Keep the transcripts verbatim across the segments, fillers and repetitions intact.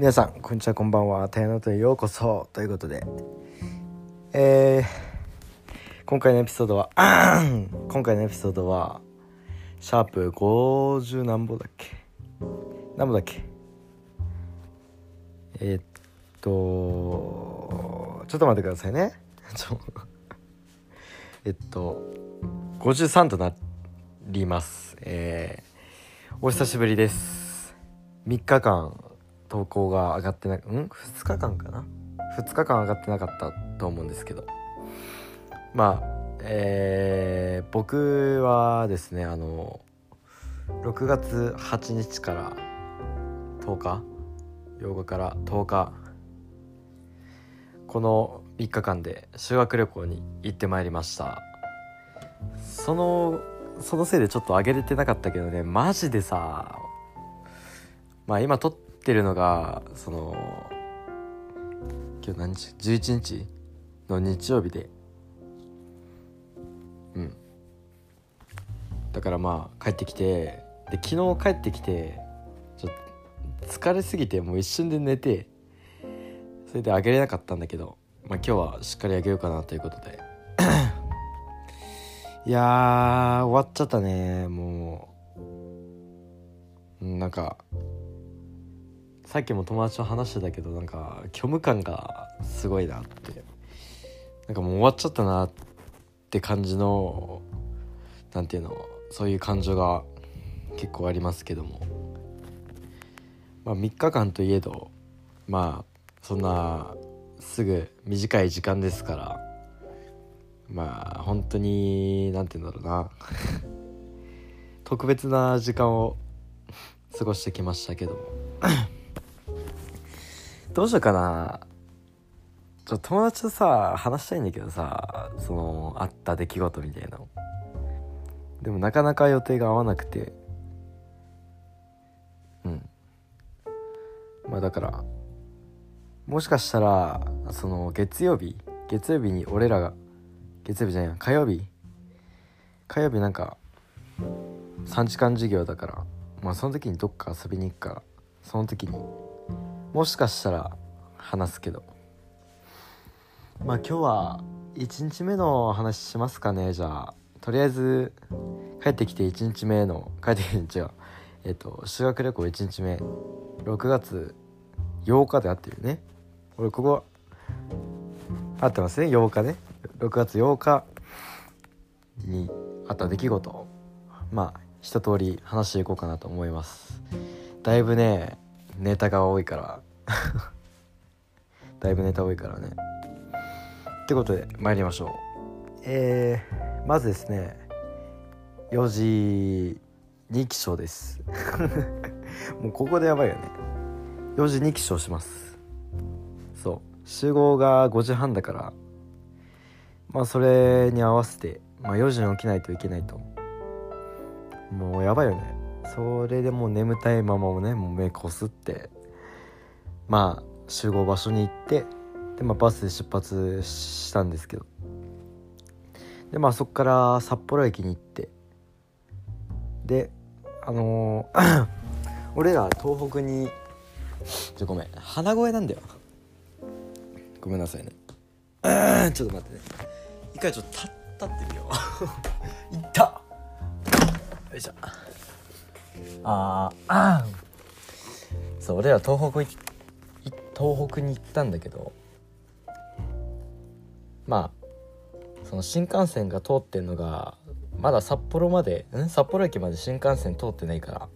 皆さんこんにちは、こんばんは、たやのとへようこそということで、えー、今回のエピソードは今回のエピソードはシャープごじゅう何本だっけ何本だっけえー、っとちょっと待ってくださいねえっとごじゅうさんとなります、えー、お久しぶりです。みっかかん投稿が上がってな、んふつかかんかなふつかかん上がってなかったと思うんですけど、まあ、えー、僕はですね、あのろくがつはちにちからとおかようかからとおかこのみっかかんで修学旅行に行ってまいりました。そのそのせいでちょっと上げれてなかったけどね、マジでさ、まあ今撮ってってるのがその今日何日じゅういちにちの日曜日で、うんだからまあ帰ってきて、で昨日帰ってきてちょっと疲れすぎてもう一瞬で寝て、それであげれなかったんだけど、まあ今日はしっかりあげようかなということでいやー終わっちゃったね。もうなんかさっきも友達と話してたけど、なんか虚無感がすごいなって、なんかもう終わっちゃったなって感じの、なんていうの、そういう感情が結構ありますけども、まあみっかかんといえど、まあそんなすぐ短い時間ですから、まあ本当になんていうんだろうな特別な時間を過ごしてきましたけどもどうしようかな。ちょっと友達とさ話したいんだけどさ、そのあった出来事みたいな、でもなかなか予定が合わなくて、うんまあだからもしかしたらその月曜日月曜日に俺らが月曜日じゃない火曜日火曜日なんかさんじかん授業だから、まあその時にどっか遊びに行くから、その時にもしかしたら話すけど、まあ今日はいちにちめの話しますかね。じゃあとりあえず帰ってきていちにちめの帰ってきて違うえっと修学旅行いちにちめろくがつようかで合ってるね、俺ここ合ってますね、ようかね、ろくがつようかにあった出来事をまあ一通り話していこうかなと思います。だいぶねネタが多いからだいぶネタ多いからねってことで参りましょう。えー、まずですねよじに起床ですもうここでやばいよね。よじに起床します。そう集合がごじはんだから、まあそれに合わせて、まあ、よじに起きないといけないと、もうやばいよね。それでもう眠たいままをね、もう目こすってまあ集合場所に行って、でまあバスで出発したんですけど、でまあそっから札幌駅に行って、であのー、俺ら東北にちょごめん鼻声なんだよごめんなさいねちょっと待ってね、一回ちょっと立ってみよういったよいしょ。ああそう俺ら東北い東北に行ったんだけど、まあその新幹線が通ってんのがまだ札幌までん札幌駅まで新幹線通ってないから、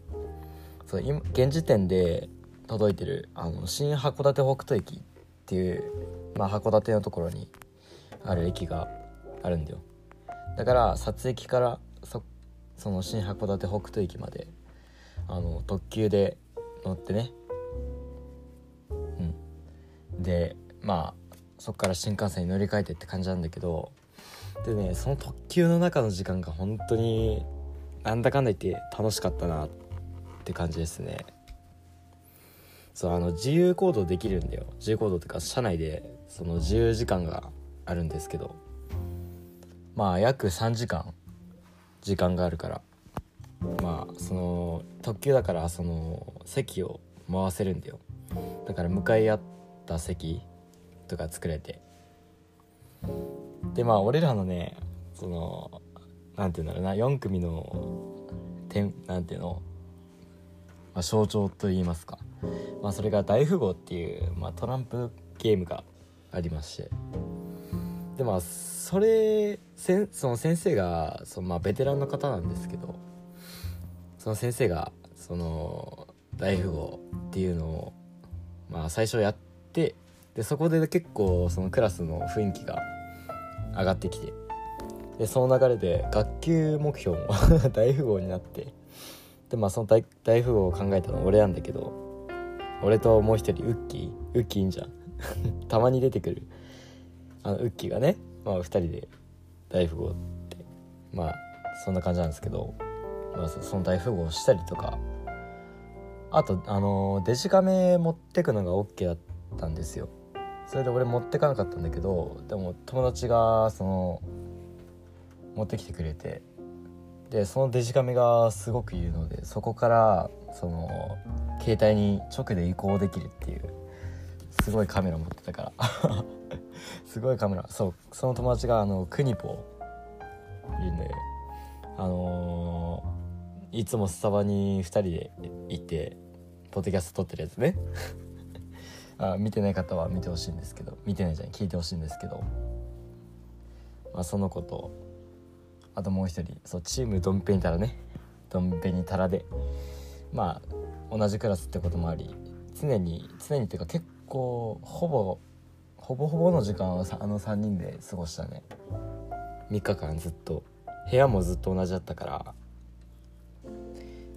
そう今現時点で届いてるあの新函館北斗駅っていう、まあ、函館のところにある駅があるんだよ。だから札駅からそっその新函館北斗駅まであの特急で乗ってね、うんでまあそっから新幹線に乗り換えてって感じなんだけど、でねその特急の中の時間が本当になんだかんだ言って楽しかったなって感じですね。そうあの自由行動できるんだよ。自由行動っていうか車内でその自由時間があるんですけど、まあ約さんじかん時間があるから、まあその特急だからその席を回せるんだよ。だから向かい合った席とか作れて、でまあ俺らのね、そのなんていうんだろうな、よん組の点なんていうの、まあ、象徴といいますか、まあ、それが大富豪っていう、まあ、トランプゲームがありまして、でまあそれせその先生がその、まあ、ベテランの方なんですけど、その先生がその大富豪っていうのを、まあ、最初やって、でそこで結構そのクラスの雰囲気が上がってきて、でその流れで学級目標も大富豪になって、でまあその 大, 大富豪を考えたのは俺なんだけど、俺ともう一人ウッキーウッキーいいんじゃんたまに出てくるあのウッキーがね、まあ、ふたりで大富豪ってまあそんな感じなんですけど、まあ、その大富豪をしたりとか、あとあのデジカメ持ってくのが OK だったんですよ。それで俺持ってかなかったんだけど、でも友達がその持ってきてくれて、でそのデジカメがすごく有能で、そこからその携帯に直で移行できるっていうすごいカメラ持ってたからすごいカメラ、そうその友達があのクニポいるんで、あのー、いつもスタバにふたりで行ってポッドキャスト撮ってるやつねあ、見てない方は見てほしいんですけど、見てないじゃん、聞いてほしいんですけど、まあ、その子とあともう一人、そうチームドンペニタラね、ドンペニタラでまあ同じクラスってこともあり、常に常にっていうか結構ほぼほぼほぼの時間をあのさんにんで過ごしたね。みっかかんずっと部屋もずっと同じだったから。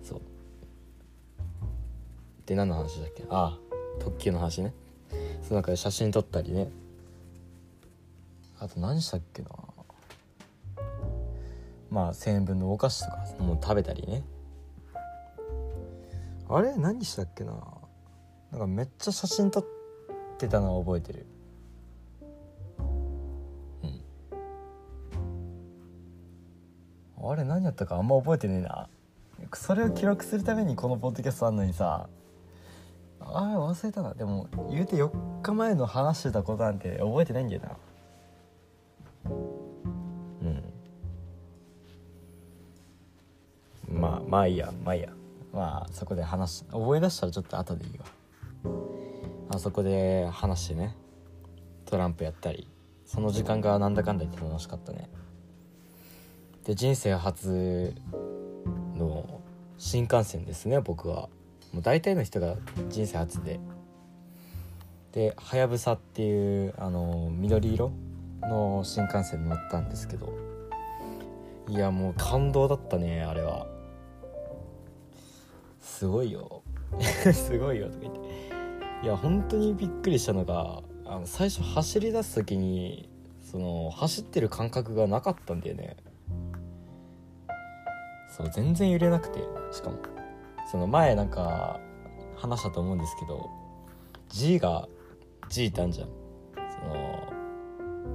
そうで何の話だっけ、ああ特急の話ね。その中で写真撮ったりね、あと何したっけな、まあせんえんぶんのお菓子とかもう食べたりね。あれ何したっけな、なんかめっちゃ写真撮ってたのは覚えてる。うんあれ何やったかあんま覚えてねえな。それを記録するためにこのポッドキャストあんのにさ、あれ忘れたな。でも言うてよっかまえの話してたことなんて覚えてないんだよな。うんまあまあいいやまあいいやまあそこで話し覚え出したらちょっと後でいいわ。あそこで話してね、トランプやったり、その時間がなんだかんだ言って楽しかったね。で人生初の新幹線ですね。僕はもう大体の人が人生初で、ではやぶさっていうあの緑色の新幹線に乗ったんですけど、いやもう感動だったね。あれはすごいよすごいよとか言って、いや本当にびっくりしたのが、あの最初走り出す時にその走ってる感覚がなかったんだよね。そう全然揺れなくて、しかもその前なんか話したと思うんですけど、 G が G ってあんじゃん、その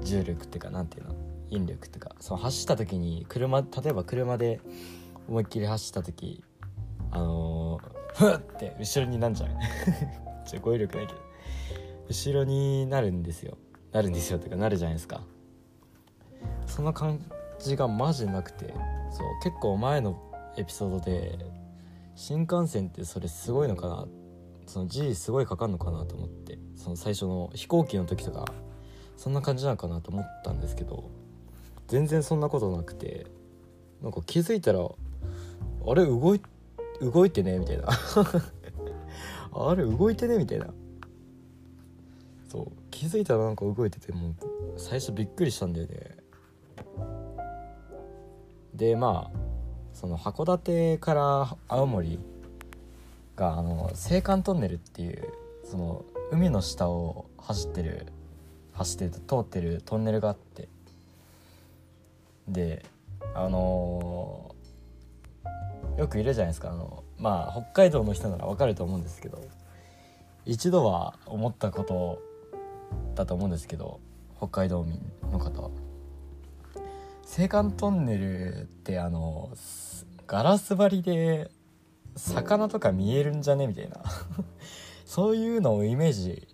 重力っていうかなんていうの、引力っていうか、その走った時に車、例えば車で思いっきり走った時、あのー、ふわって後ろになんじゃんちょ語彙力ないけど後ろになるんですよなるんですよってかなるじゃないですか。その感じがマジなくて、そう結構前のエピソードで新幹線ってそれすごいのかな、その G すごいかかんのかなと思って、その最初の飛行機の時とかそんな感じなのかなと思ったんですけど、全然そんなことなくて、なんか気づいたらあれ動い、動いてねみたいなあれ動いてねみたいな、そう気づいたらなんか動いてて、もう最初びっくりしたんだよね。でまあその函館から青森があの青函トンネルっていうその海の下を走ってる走ってる通ってるトンネルがあって、であのー、よくいるじゃないですか、あのまあ北海道の人ならわかると思うんですけど、一度は思ったことだと思うんですけど、北海道民の方は青函トンネルってあのガラス張りで魚とか見えるんじゃねみたいなそういうのをイメージ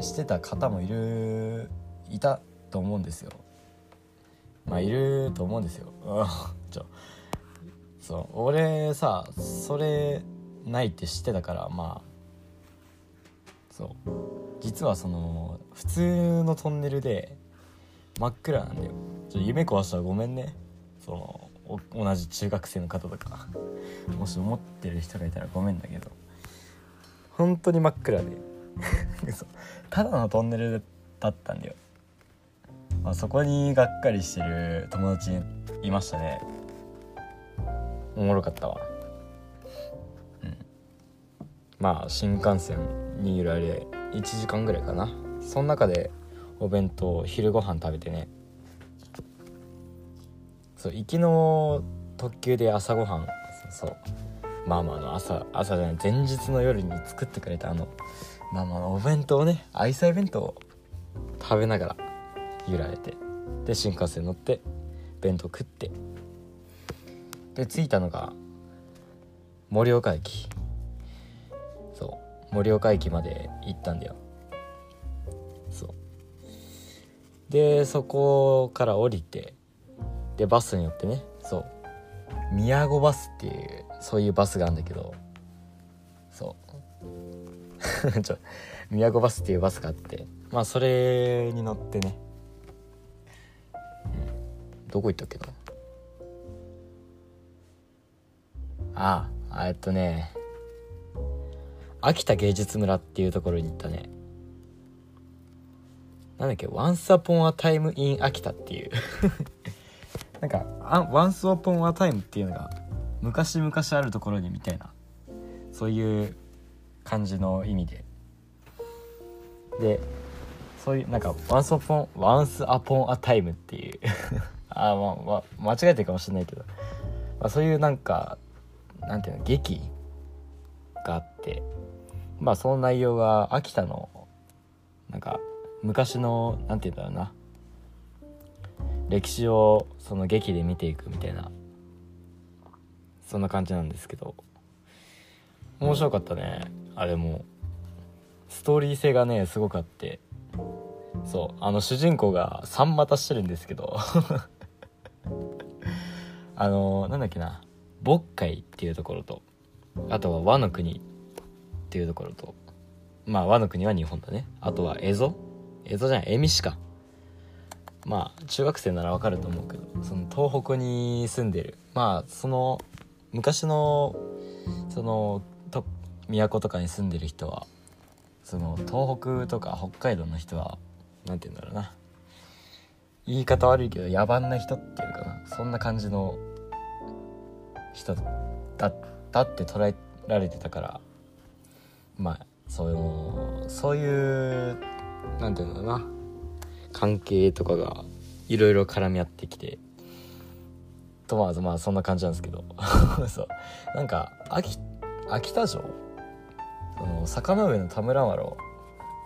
してた方もいるいたと思うんですよ。まあいると思うんですよちょそう俺さそれないって知ってたから、まあそう実はその普通のトンネルで真っ暗なんだよ。ちょ夢壊したらごめんね。その同じ中学生の方とかもし思ってる人がいたらごめんだけど、本当に真っ暗でただのトンネルだったんだよ、まあ、そこにがっかりしてる友達いましたね。おもろかったわ、うん、まあ新幹線に揺られいちじかんぐらいかな。その中でお弁当昼ご飯食べてね、そう行きの特急で朝ごはん、そうママ、まあ、の朝朝じゃない前日の夜に作ってくれたあのママ、まあ、のお弁当をね、愛妻弁当を食べながら揺られて、で新幹線乗って弁当食って、で着いたのが盛岡駅。そう盛岡駅まで行ったんだよ。そうでそこから降りて、でバスに乗ってね、そう宮古バスっていうそういうバスがあるんだけど、そうちょ宮古バスっていうバスがあって、まあそれに乗ってね、うん、どこ行ったっけなああえっとね秋田芸術村っていうところに行ったね。なんだっけ Once upon a time in 秋田っていうなんかあ Once upon a time っていうのが昔々あるところにみたいな、そういう感じの意味で、でそういうなんか Once upon Once upon a time っていうあ、まあ、間違えてるかもしれないけど、まあ、そういうなんかなんていうの劇があって、まあその内容が秋田のなんか昔のなんていうんだろうな歴史をその劇で見ていくみたいな、そんな感じなんですけど、面白かったね。あれもストーリー性がねすごくあって、そうあの主人公が三股してるんですけどあのなんだっけな渤海っていうところと、あとは和の国っていうところと、まあ和の国は日本だね、あとは蝦夷蝦夷じゃない蝦夷か、まあ中学生ならわかると思うけど、その東北に住んでる、まあその昔のそのと都とかに住んでる人は、その東北とか北海道の人はなんて言うんだろうな、言い方悪いけど野蛮な人っていうかな、そんな感じの人だったって捉えられてたから、まあそういうそういうなんて言うんだろうな関係とかがいろいろ絡み合ってきてと、まあまあそんな感じなんですけどそうなんか 秋, 秋田城その坂上の田村麻呂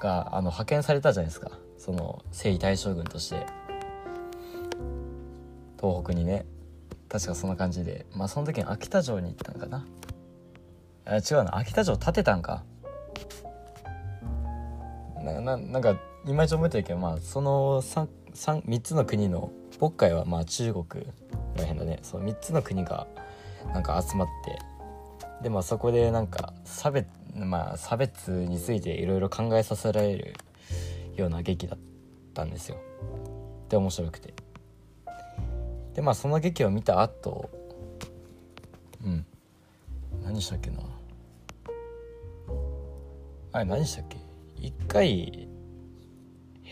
があの派遣されたじゃないですか、その征夷大将軍として東北にね、確かそんな感じで、まあその時に秋田城に行ったのかな、あ違うな秋田城建てたんか な, な, なんかいまいち覚えてるけど、まあその 3, 3, 3つの国の渤海はまあ中国らへんだね、そうみっつの国がなんか集まって、でまあそこでなんか差別、まあ、差別についていろいろ考えさせられるような劇だったんですよ。で面白くて、でまあその劇を見た後、うん何したっけなあれ何したっけ一回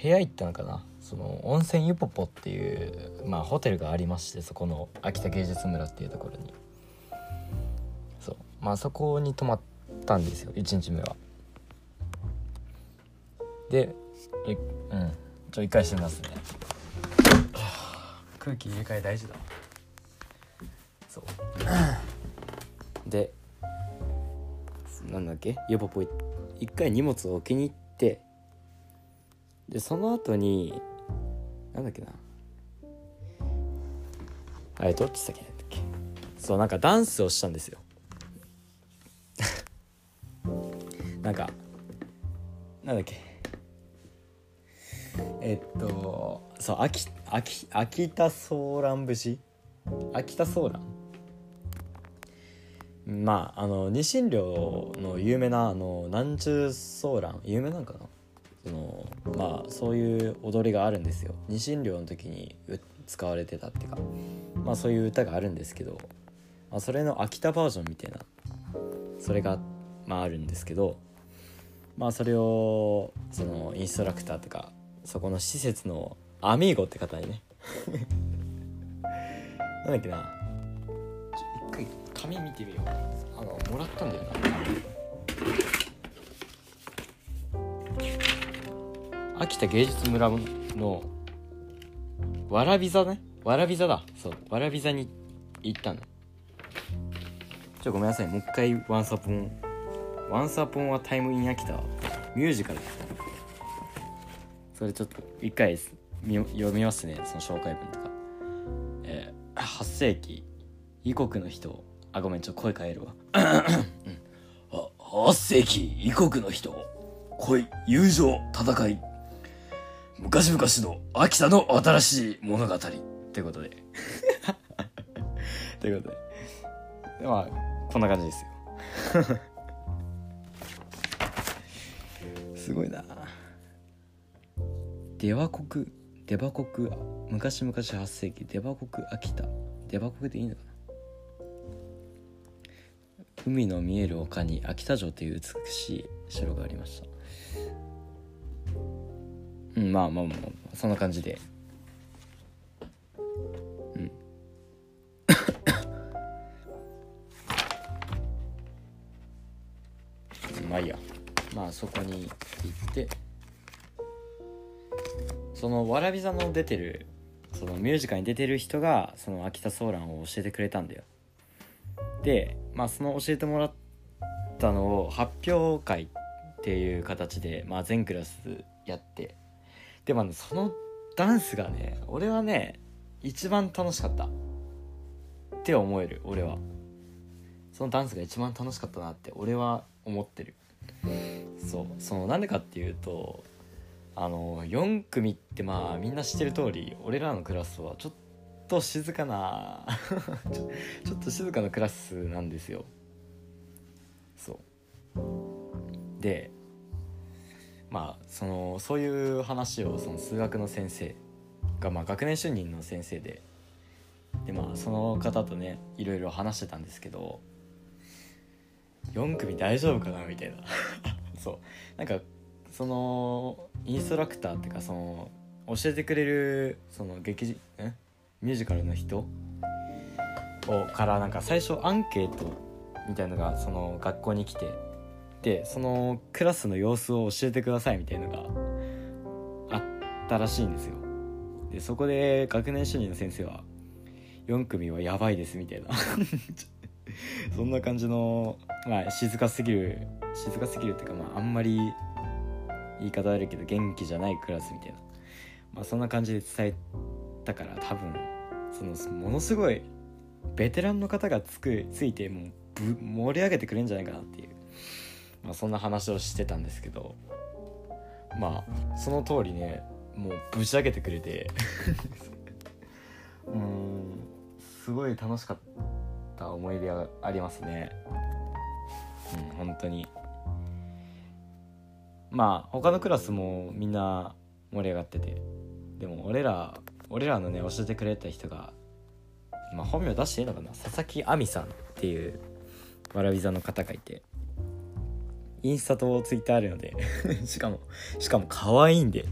部屋行ったのかな、その温泉ゆぽぽっていう、まあ、ホテルがありまして、そこの秋田芸術村っていうところに、そうまあそこに泊まったんですよいちにちめは。でえうんちょいっかいしてみますね。空気入れ替え大事だ。そうでなんだっけゆぽぽいっかい荷物を置きに行って、でその後になんだっけなあれどっち先だったっけ、そうなんかダンスをしたんですよなんかなんだっけ、えっとそう秋秋秋田ソーラン節、秋田ソーラン、まああの日清寮の有名なあの南中ソーラン、有名なんかな、そのまあそういう踊りがあるんですよ。日清寮の時に使われてたっていうか、まあそういう歌があるんですけど、まあ、それの秋田バージョンみたいな、それがまああるんですけど、まあそれをそのインストラクターとかそこの施設のアミーゴって方にねなんだっけな、一回紙見てみよう、あのもらったんだよな、秋田芸術村のわらび座ね、わらび座だ、そうわらび座に行ったの。ちょごめんなさい、もう一回ワンサポンワンサポンはタイムイン秋田ミュージカル、それちょっと一回読みますね、その紹介文とか、えー、はち世紀異国の人、あごめんちょっと声変えるわはち世紀異国の人、恋友情戦い、昔々の秋田の新しい物語ということでということでまあこんな感じですよすごいな。出羽国、出羽国昔々はち世紀、出羽国秋田、出羽国でいいのかな、海の見える丘に秋田城という美しい城がありました。うん、まあまあまあそんな感じで、まあいいや、まあそこに行って、そのわらび座の出てるそのミュージカルに出てる人がその秋田ソーランを教えてくれたんだよ。で、まあその教えてもらったのを発表会っていう形で、まあ全クラスやって、でも、ね、そのダンスがね、俺はね一番楽しかったって思える。俺はそのダンスが一番楽しかったなって俺は思ってる。そう、そのなんでかっていうと、あのよん組ってまあみんな知ってる通り、俺らのクラスはちょっと静かなちょ、ちょっと静かなクラスなんですよ。そうで、まあそのそういう話をその数学の先生が、まあ、学年主任の先生で、でまあその方とねいろいろ話してたんですけど、よん組大丈夫かなみたいなそうなんかそのインストラクターっていうか、その教えてくれるその劇んミュージカルの人をからなんか最初アンケートみたいなのがその学校に来て、でそのクラスの様子を教えてくださいみたいなのがあったらしいんですよ。でそこで学年主任の先生はよん組はやばいですみたいなそんな感じの、まあ、静かすぎる静かすぎるっていうか、まあ、あんまり言い方悪いけど元気じゃないクラスみたいな、まあ、そんな感じで伝えたから、多分そのものすごいベテランの方がつくついてもうぶ盛り上げてくれるんじゃないかなっていう、まあ、そんな話をしてたんですけど、まあその通りね、もうぶち上げてくれてうーん、すごい楽しかった思い出がありますね。うん、本当に。まあ他のクラスもみんな盛り上がってて、でも俺ら俺らのね教えてくれた人が、まあ本名出していいのかな、佐々木亜美さんっていうわらび座の方がいて、インスタとツイッターあるのでしかもしかも可愛いんで、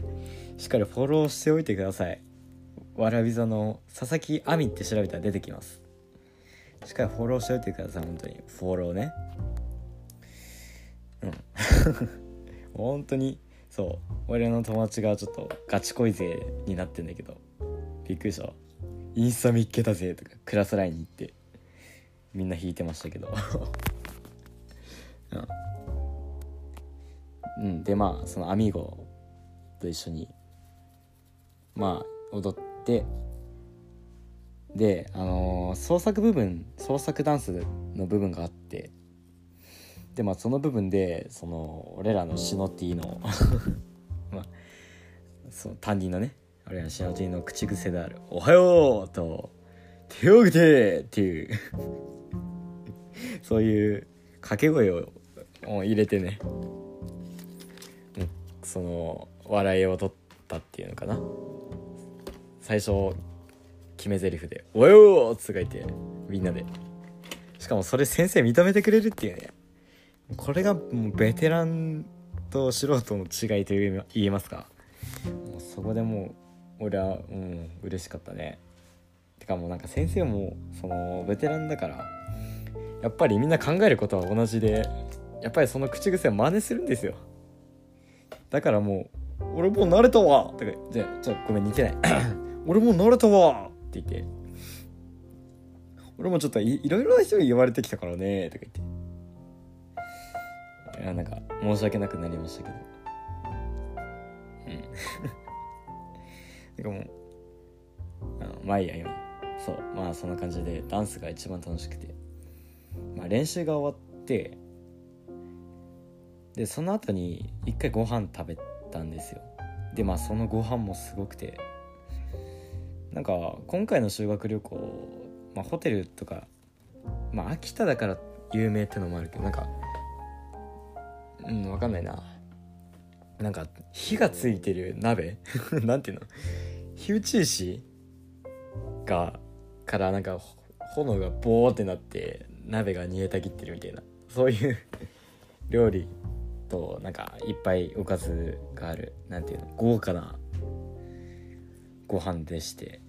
しっかりフォローしておいてください。わらび座の佐々木亜美って調べたら出てきます。しっかりフォローしておいてください。本当にフォローね、うん本当にそう、俺の友達がちょっとガチ恋勢になってんだけど、びっくりした、インスタ見っけたぜとかクラスラインに行ってみんな引いてましたけどうん、うん、でまあそのアミーゴと一緒にまあ踊って、で、あのー、創作部分創作ダンスの部分があって、でまあその部分でその俺らのシノティの、まあ、その担任のね俺らのシノティの口癖であるおはようと手を打てっていうそういう掛け声を入れてねその笑いを取ったっていうのかな。最初決め台詞でおはようとか言ってみんなで、しかもそれ先生認めてくれるっていうね、これがもうベテランと素人の違いと言えますか。もうそこでもう俺はうん嬉しかったね。てかもうなんか先生もそのベテランだからやっぱりみんな考えることは同じで、やっぱりその口癖を真似するんですよ。だからもう俺もう慣れたわとか、じゃあちょっとごめん似てない俺もう慣れたわって言って、俺もちょっと い, いろいろな人に言われてきたからねとか言って、なんか申し訳なくなりましたけど、うん。なんかもう、まあいいや今、そうまあそんな感じでダンスが一番楽しくて、まあ練習が終わって、でその後に一回ご飯食べたんですよ。でまあそのご飯もすごくて、なんか今回の修学旅行、まあホテルとか、まあ秋田だから有名ってのもあるけど、なんか。うん、分かんないな、なんか火がついてる鍋なんていうの、火打ち石がからなんか炎がボーってなって鍋が煮えたぎってるみたいな、そういう料理となんかいっぱいおかずがある、なんていうの、豪華なご飯でして、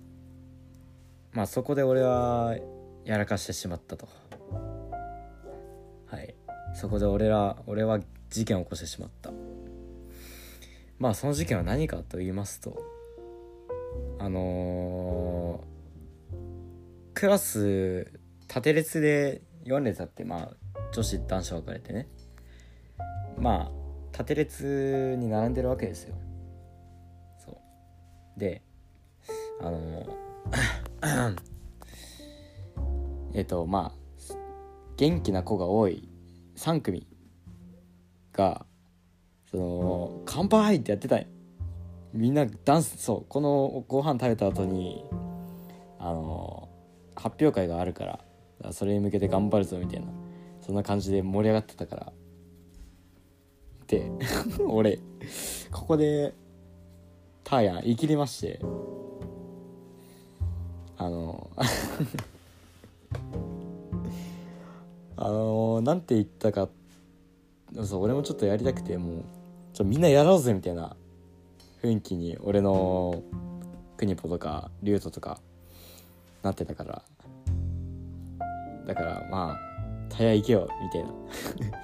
まあそこで俺はやらかしてしまったと。そこで俺ら俺は事件を起こしてしまった。まあその事件は何かと言いますと、あのー、クラス縦列でよん列あって、まあ女子男子分かれてね、まあ縦列に並んでるわけですよ。そうであのー、えっとまあ元気な子が多いさん組がその乾杯ってやってたん、みんなダンス、そうこのご飯食べた後にあの発表会があるから、それに向けて頑張るぞみたいな、そんな感じで盛り上がってたからで俺ここでターヤン言い切りまして、あのあのー、なんて言ったか、そう俺もちょっとやりたくて、もうちょみんなやろうぜみたいな雰囲気に俺のクニポとかリュウトとかなってたから、だからまあタイヤ行けよみたいな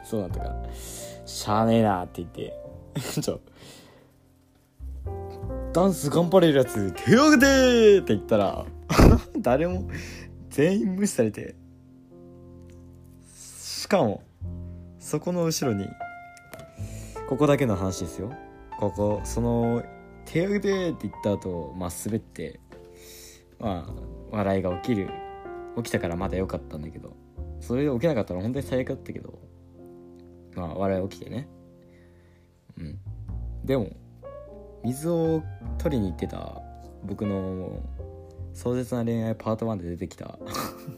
そうなんとかしゃあねえなって言ってちょダンス頑張れるやつ手を挙げてって言ったら誰も全員無視されて、しかもそこの後ろに、ここだけの話ですよ、ここその手をでって言った後、まあ滑って、まあ笑いが起きる起きたからまだ良かったんだけど、それで起きなかったら本当に最悪だったけど、まあ笑い起きてね、うん。でも水を取りに行ってた僕の壮絶な恋愛パートワンで出てきた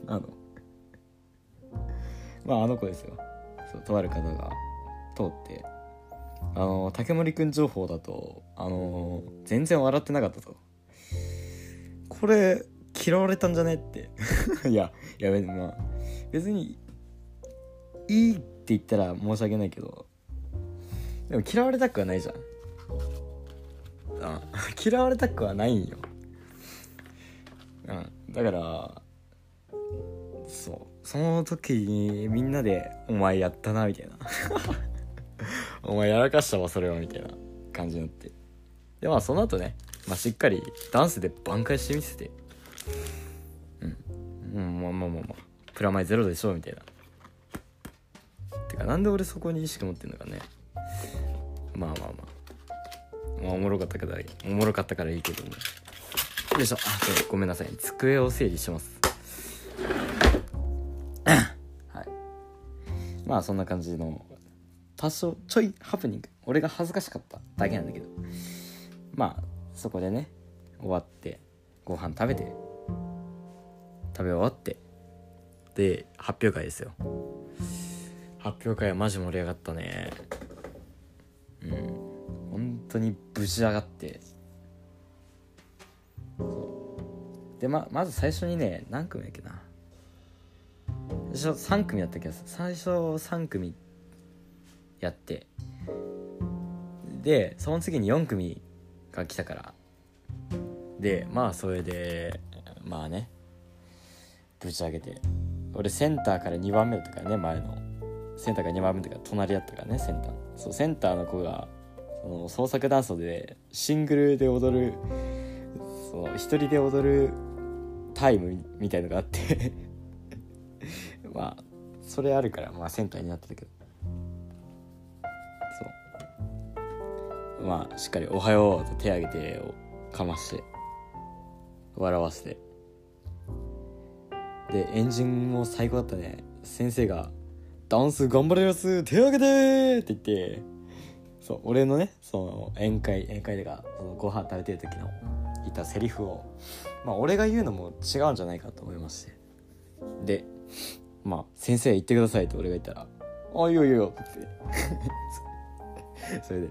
あのまああの子ですよ。そうとある方が通って、あの竹森くん情報だと、あの全然笑ってなかったと、これ嫌われたんじゃねっていやいや、まあ別にいいって言ったら申し訳ないけど、でも嫌われたくはないじゃん。あ嫌われたくはないんよ、うん、だからそうその時にみんなでお前やったなみたいなお前やらかしたわそれはみたいな感じになって、でまあその後ね、まあ、しっかりダンスで挽回してみせて、うん、まあまあまあまあプラマイゼロでしょみたいな。てかなんで俺そこに意識持ってんのかね。まあまあまあまあおもろかったからおもろかったからいいけども、よいしょ、あごめんなさい、机を整理しますまあそんな感じの多少ちょいハプニング、俺が恥ずかしかっただけなんだけど、まあそこでね終わってご飯食べて食べ終わってで発表会ですよ。発表会はマジ盛り上がったね。うん本当にぶち上がって、そうで ま, まず最初にね何組やっけな、最初さん組やった気がする。最初さん組やってでその次によん組が来たからで、まあそれでまあねぶち上げて、俺センターからにばんめだったからね、前のセンターからにばんめとか隣だったからね、センターそうセンターの子がその創作ダンスでシングルで踊る、その一人で踊るタイムみたいのがあってまあそれあるからまあセンターになってたけど、そうまあしっかりおはようと手挙げてかまして笑わせて、でエンジンも最高だったね。先生がダンス頑張れます手挙げてーって言って、そう俺のねその宴会宴会でかそのご飯食べてる時の言ったセリフをまあ俺が言うのも違うんじゃないかと思いまして、でまあ先生言ってくださいと俺が言ったら、あいいよいいよってそれで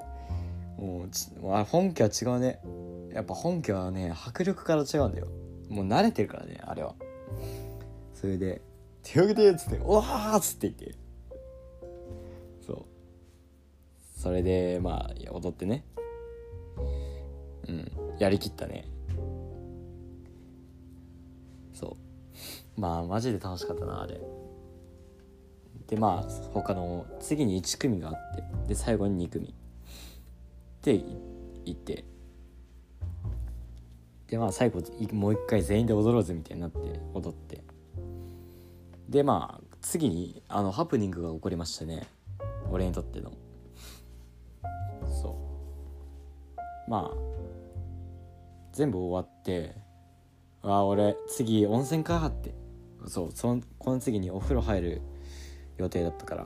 もうちあ本家は違うね。やっぱ本家はね迫力から違うんだよ。もう慣れてるからねあれは。それで手を挙げてっつっておわーっつって言って、そうそれでまあ踊ってね、うんやりきったね。そうまあマジで楽しかったなあれで、まあ他の次にいち組があってで最後にに組って行って、でまあ最後もう一回全員で踊ろうぜみたいになって踊って、でまあ次にあのハプニングが起こりましたね、俺にとっての。そうまあ全部終わって、あ俺次温泉かって、そうそのこの次にお風呂入る予定だったから、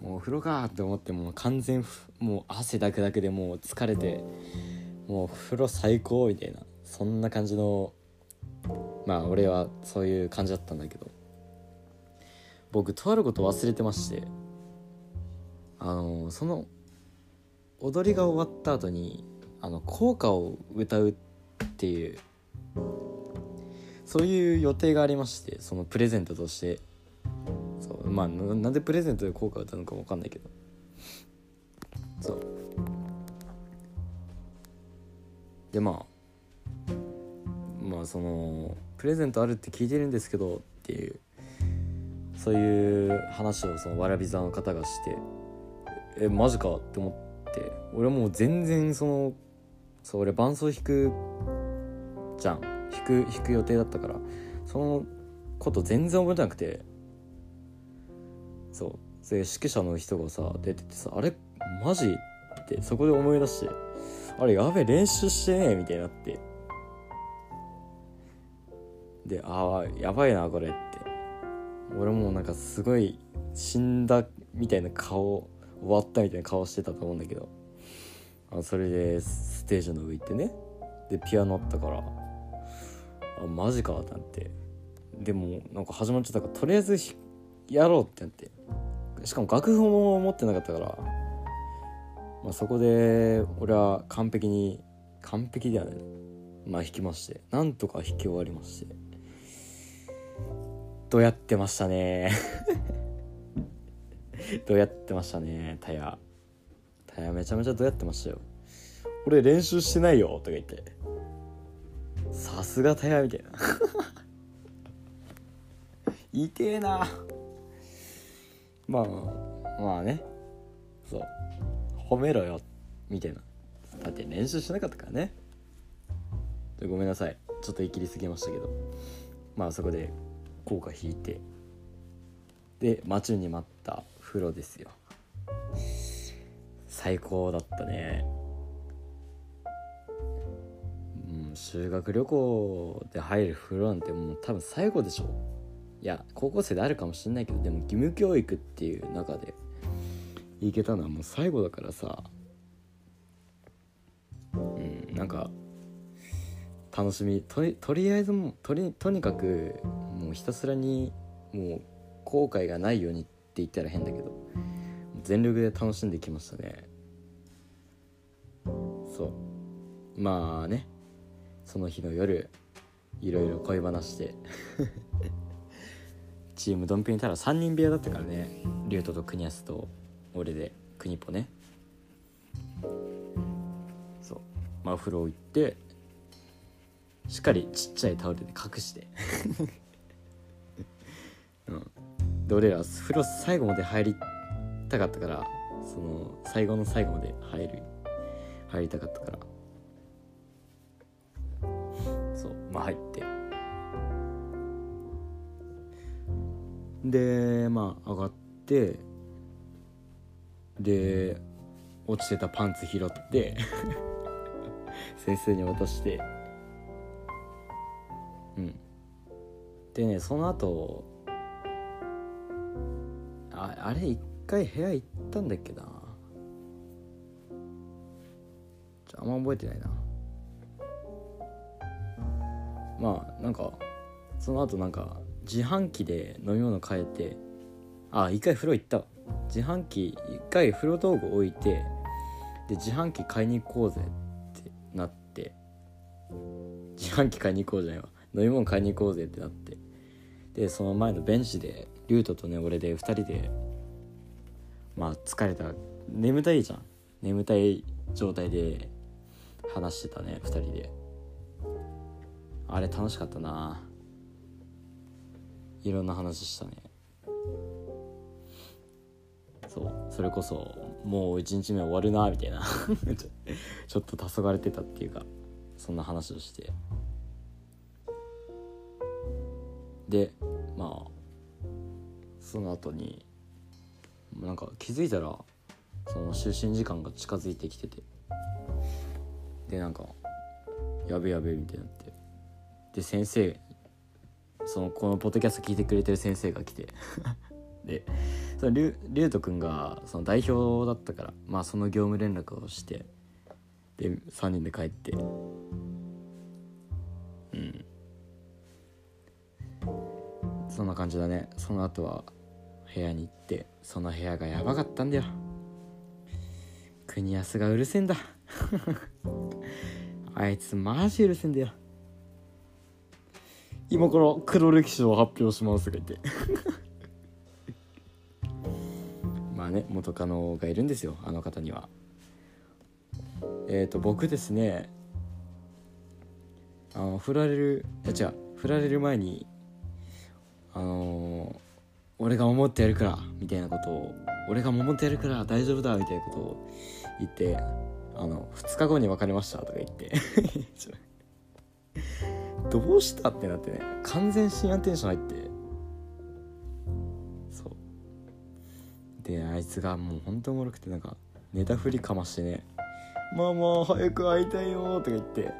もうお風呂かって思って、もう完全もう汗だくだくでもう疲れて、もう風呂最高みたいな、そんな感じのまあ俺はそういう感じだったんだけど、僕とあることを忘れてまして、あのその踊りが終わった後にあの校歌を歌うっていうそういう予定がありまして、そのプレゼントとして、そうまあなんでプレゼントで校歌を歌うのか分かんないけど、そうでまあまあそのプレゼントあるって聞いてるんですけどっていうそういう話をそのわらび座の方がして、えマジかって思って、俺もう全然そのそう俺伴奏弾くじゃん、弾く弾く予定だったからそのこと全然覚えてなくて、そうそれ指揮者の人がさ出ててさ、あれマジってそこで思い出して、あれやべえ練習してねえみたいになって、でああやばいなこれって、俺もなんかすごい死んだみたいな顔、終わったみたいな顔してたと思うんだけど、あそれでステージの上行ってね、でピアノあったから、あマジかってなって、でもなんか始まっちゃったからとりあえずやろうってなって、しかも楽譜も持ってなかったから、まあ、そこで俺は完璧に完璧ではない、まあ弾きまして、なんとか弾き終わりましてどうやってましたねどうやってましたねタヤタヤめちゃめちゃどうやってましたよ。俺練習してないよとか言って、さすがタヤみたいな痛えなまあまあねそう褒めろよみたいな、だって練習しなかったからね、ごめんなさいちょっとイキりすぎましたけど、まあそこで効果引いて、で待ちに待った風呂ですよ。最高だったね、うん、修学旅行で入る風呂なんてもう多分最後でしょ、いや高校生であるかもしんないけど、でも義務教育っていう中でいけたのはもう最後だからさ、うん、なんか楽しみ と, とりあえずもう と, りとにかくもうひたすらにもう後悔がないようにって言ったら変だけど全力で楽しんできましたね。そう、まあね、その日の夜いろいろ恋話してチームドンピンタラさんにん部屋だったからね、リュウトとクニャスと俺でクニポね。そう、まあ、お風呂行ってしっかりちっちゃいタオルで隠して、うん、で俺ら風呂最後まで入りたかったから、その最後の最後まで入る入りたかったから、そう、まあ入ってでまあ上がってで落ちてたパンツ拾って先生に渡して、うんでね、その後ああれ一回部屋行ったんだっけな、ちょあんま覚えてないな。まあなんかその後なんか自販機で飲み物買えて、あ一回風呂行った、自販機一回風呂道具置いてで自販機買いに行こうぜってなって、自販機買いに行こうじゃないわ飲み物買いに行こうぜってなって、でその前のベンチでリュウトとね俺で二人でまあ疲れた眠たいじゃん眠たい状態で話してたね、二人で。あれ楽しかったな、いろんな話したね。そう、それこそもういちにちめ終わるなみたいなちょっと黄昏れてたっていうか、そんな話をして、でまあその後になんか気づいたらその就寝時間が近づいてきてて、でなんかやべやべみたいになって、で先生そのこのポッドキャスト聞いてくれてる先生が来てでそのリュ、リュウト君がその代表だったから、まあ、その業務連絡をしてでさんにんで帰って、うんそんな感じだね。その後は部屋に行って、その部屋がやばかったんだよ、国安がうるせえんだあいつマジうるせえんだよ。今から黒歴史を発表しますが言ってまあね、元カノがいるんですよ、あの方には。えっと僕ですね、あの振られるいや違う振られる前にあのー、俺が守ってやるからみたいなことを俺が守ってやるから大丈夫だみたいなことを言って、あのふつかごに別れましたとか言ってどうしたってなってね、完全深夜テンション入って、そうであいつがもうほんとおもろくて、なんか寝たふりかましてね、ママ早く会いたいよとか言って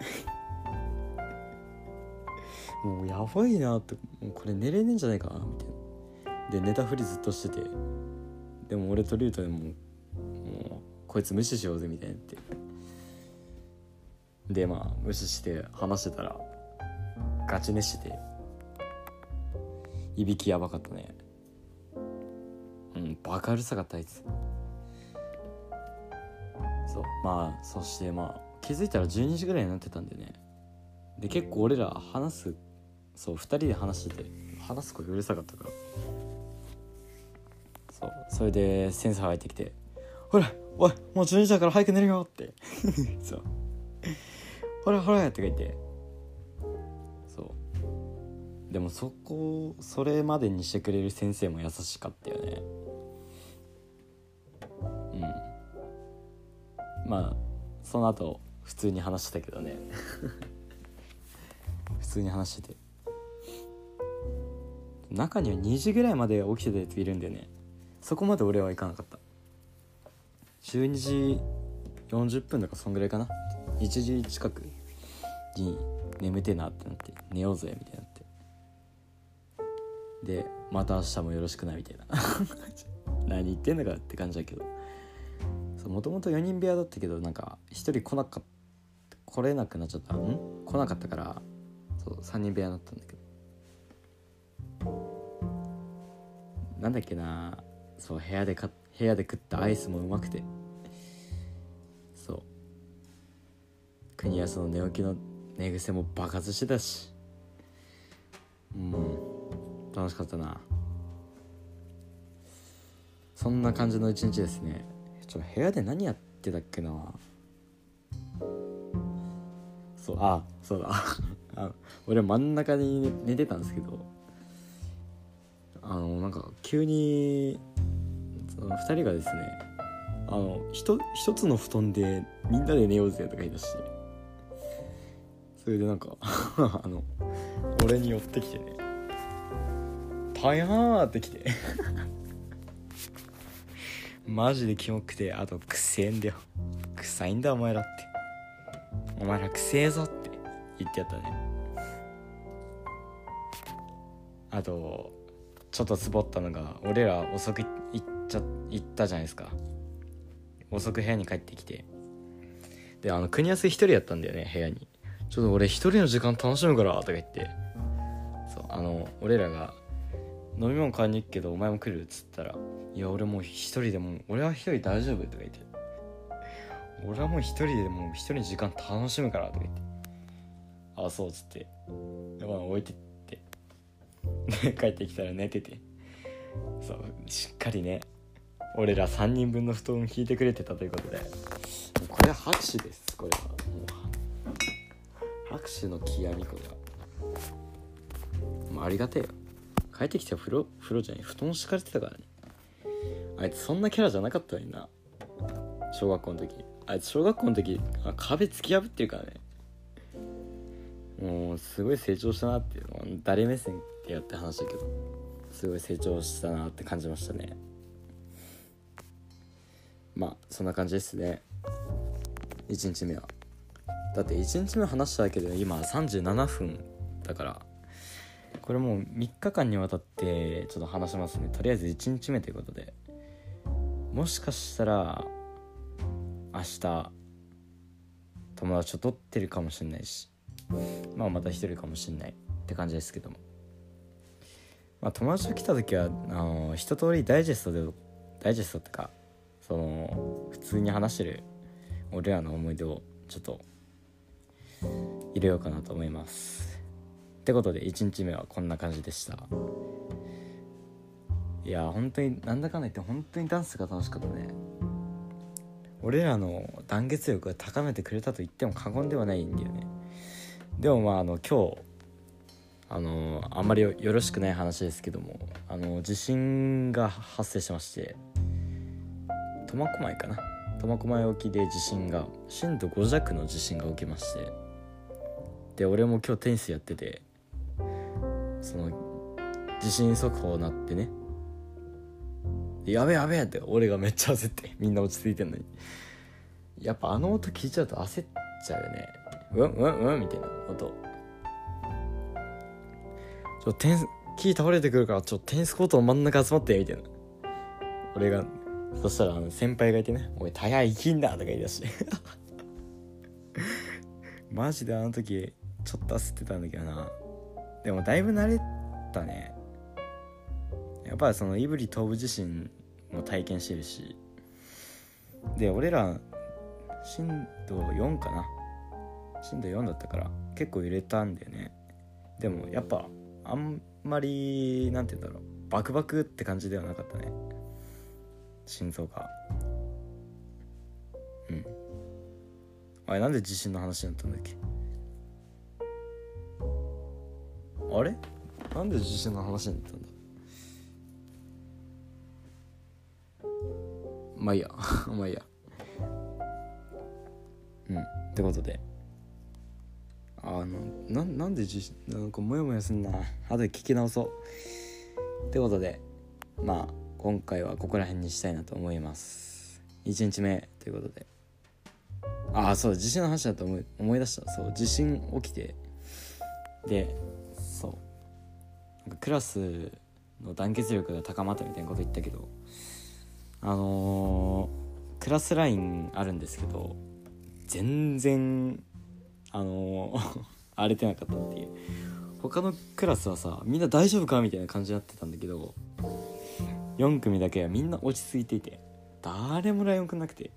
もうやばいなって、もうこれ寝れねえんじゃないかなみたいな、で寝たふりずっとしてて、でも俺とリュウトでもう、もうこいつ無視しようぜみたいなって、でまあ無視して話してたらガチ寝してて、いびきやばかったね。うんバカうるさかったあいつ。そうまあそしてまあ気づいたらじゅうにじぐらいになってたんでね、で結構俺ら話す、そうふたりで話してて話す声うるさかったから、そうそれで先生入ってきて、ほらおいもうじゅうにじだから早く寝るよってそうほらほらって書いて、そうでもそこそれまでにしてくれる先生も優しかったよね。うんまあその後普通に話してたけどね普通に話してて、中にはにじぐらいまで起きてたやついるんだよね。そこまで俺は行かなかった、じゅうにじよんじゅっぷんとかそんぐらいかな、いちじ近くに眠てえなってなって寝ようぜみたいになって、でまた明日もよろしくなみたいな何言ってんだかって感じだけど、もともとよにん部屋だったけどなんかひとり来なか来れなくなっちゃったん来なかったからそうさんにん部屋だったんだけど、なんだっけな、そう部屋でか部屋で食ったアイスもうまくて、そう国安の寝起きの寝癖も爆発してたし、うん楽しかったな。そんな感じの一日ですね。ちょっと部屋で何やってたっけな。そうあそうだあ俺真ん中に寝てたんですけど、あのなんか急にそのふたりがですね、あのひと一つの布団でみんなで寝ようぜとか言い出して、それでなんかあの俺に寄ってきてね、パヤーってきてマジでキモくて、あとくせえんだよ、臭いんだお前らって、お前らくせえぞって言ってやったね。あとちょっとつぼったのが、俺ら遅く行っちゃ行ったじゃないですか、遅く部屋に帰ってきて、であの国安一人やったんだよね部屋に、ちょっと俺一人の時間楽しむからとか言って、そうあの俺らが飲み物買いに行くけどお前も来るっつったら、いや俺もう一人でも俺は一人大丈夫とか言って、俺はもう一人でもう一人の時間楽しむからとか言って、ああそうっつってまあ置いてってで帰ってきたら寝てて、そうしっかりね俺らさんにんぶんの布団を引いてくれてたということで、これは拍手です。これはもう拍手の極み、これはありがてえよ。帰ってきて風呂風呂じゃない布団敷かれてたからね。あいつそんなキャラじゃなかったのにな、小学校の時。あいつ小学校の時壁突き破ってるからね、もうすごい成長したなって、誰目線ってやって話だけどすごい成長したなって感じましたね。まあそんな感じですね、いちにちめは。だっていちにちめ話しただけで今さんじゅうななふんだから、これもうみっかかんにわたってちょっと話しますね。とりあえずいちにちめということで、もしかしたら明日友達を取ってるかもしれないし、まあまた一人かもしれないって感じですけども、まあ友達が来た時はあの一通りダイジェストでダイジェストってかその普通に話してる俺らの思い出をちょっと入れようかなと思います。ってことでいちにちめはこんな感じでした。いや本当になんだかんだ言って本当にダンスが楽しかったね。俺らの団結力が高めてくれたと言っても過言ではないんだよね。でもまああの今日あのあんまりよろしくない話ですけども、あの地震が発生しまして、苫小牧かな、苫小牧沖で地震が震度ご弱の地震が起きまして、で俺も今日テニスやってて、その地震速報鳴ってね、やべやべって俺がめっちゃ焦って、みんな落ち着いてんのにやっぱあの音聞いちゃうと焦っちゃうよね、うんうんうんみたいな音、ちょテニス木倒れてくるからちょテニスコートの真ん中集まってみたいな、俺がそしたらあの先輩がいてね、おいたやいきんだとか言い出してマジであの時ちょっと焦ってたんだけどな。でもだいぶ慣れたね、やっぱりその胆振東部地震も体験してるし、で俺ら震度よんかな、震度よんだったから結構揺れたんだよね。でもやっぱあんまりなんて言うんだろう、バクバクって感じではなかったね、心臓が。うん、あれなんで地震の話になったんだっけ、あれなんで地震の話になったんだ、まあいいやまあいいやうんってことで、あの な, なんで地震なんかモヤモヤすんな、あとで聞き直そうってことで、まあ今回はここら辺にしたいなと思います。いちにちめということで、ああそう地震の話だと思い、思い出した。そう地震起きて、でそうなんかクラスの団結力が高まったみたいなこと言ったけど、あのー、クラスラインあるんですけど、全然あのー、荒れてなかったっていう。他のクラスはさ、みんな大丈夫かみたいな感じになってたんだけど、よん組だけはみんな落ち着いていて、誰もライオンくんなくて、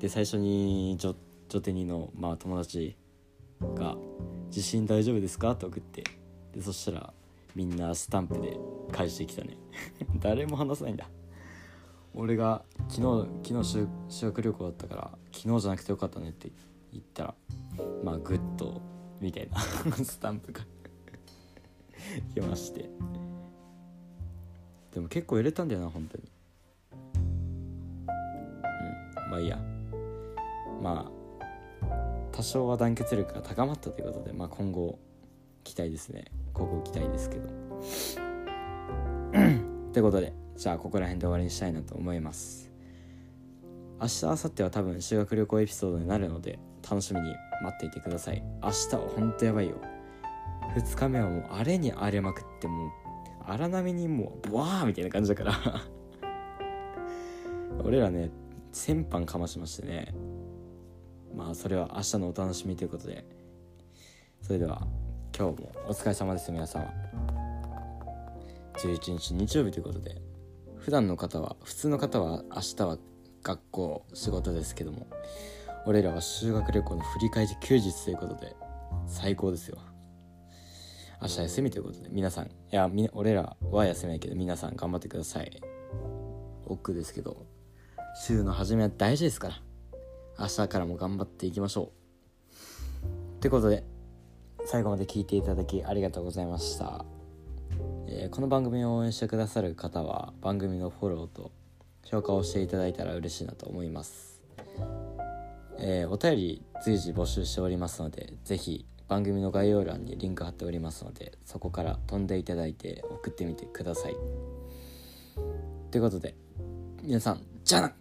で最初にジョテニの、まあ、友達が地震大丈夫ですかって送って、でそしたらみんなスタンプで返してきたね誰も話さないんだ。俺が昨日昨日修学旅行だったから、昨日じゃなくてよかったねって言ったら、まあグッドみたいなスタンプが来まして、でも結構入れたんだよな本当に。うん、まあいいや。まあ多少は団結力が高まったということで、まあ今後期待ですね。ここ期待ですけどってことで、じゃあここら辺で終わりにしたいなと思います。明日明後日は多分修学旅行エピソードになるので、楽しみに待っていてください。明日はほんとやばいよ。ふつかめはもう荒れに荒れまくって、もう荒波にもうボワーみたいな感じだから俺らねせんぱんかましましてね。まあそれは明日のお楽しみということで、それでは今日もお疲れ様です。皆様じゅういちにち日曜日ということで、普段の方は普通の方は明日は学校仕事ですけども、俺らは修学旅行の振り返り休日ということで最高ですよ。明日休みということで、皆さん、いやみ俺らは休みないけど、皆さん頑張ってください。億劫ですけど週の初めは大事ですから、明日からも頑張っていきましょうということで、最後まで聞いていただきありがとうございました。えー、この番組を応援してくださる方は番組のフォローと評価をしていただいたら嬉しいなと思います。えー、お便り随時募集しておりますので、ぜひ番組の概要欄にリンク貼っておりますので、そこから飛んでいただいて送ってみてくださいということで、皆さんじゃあな。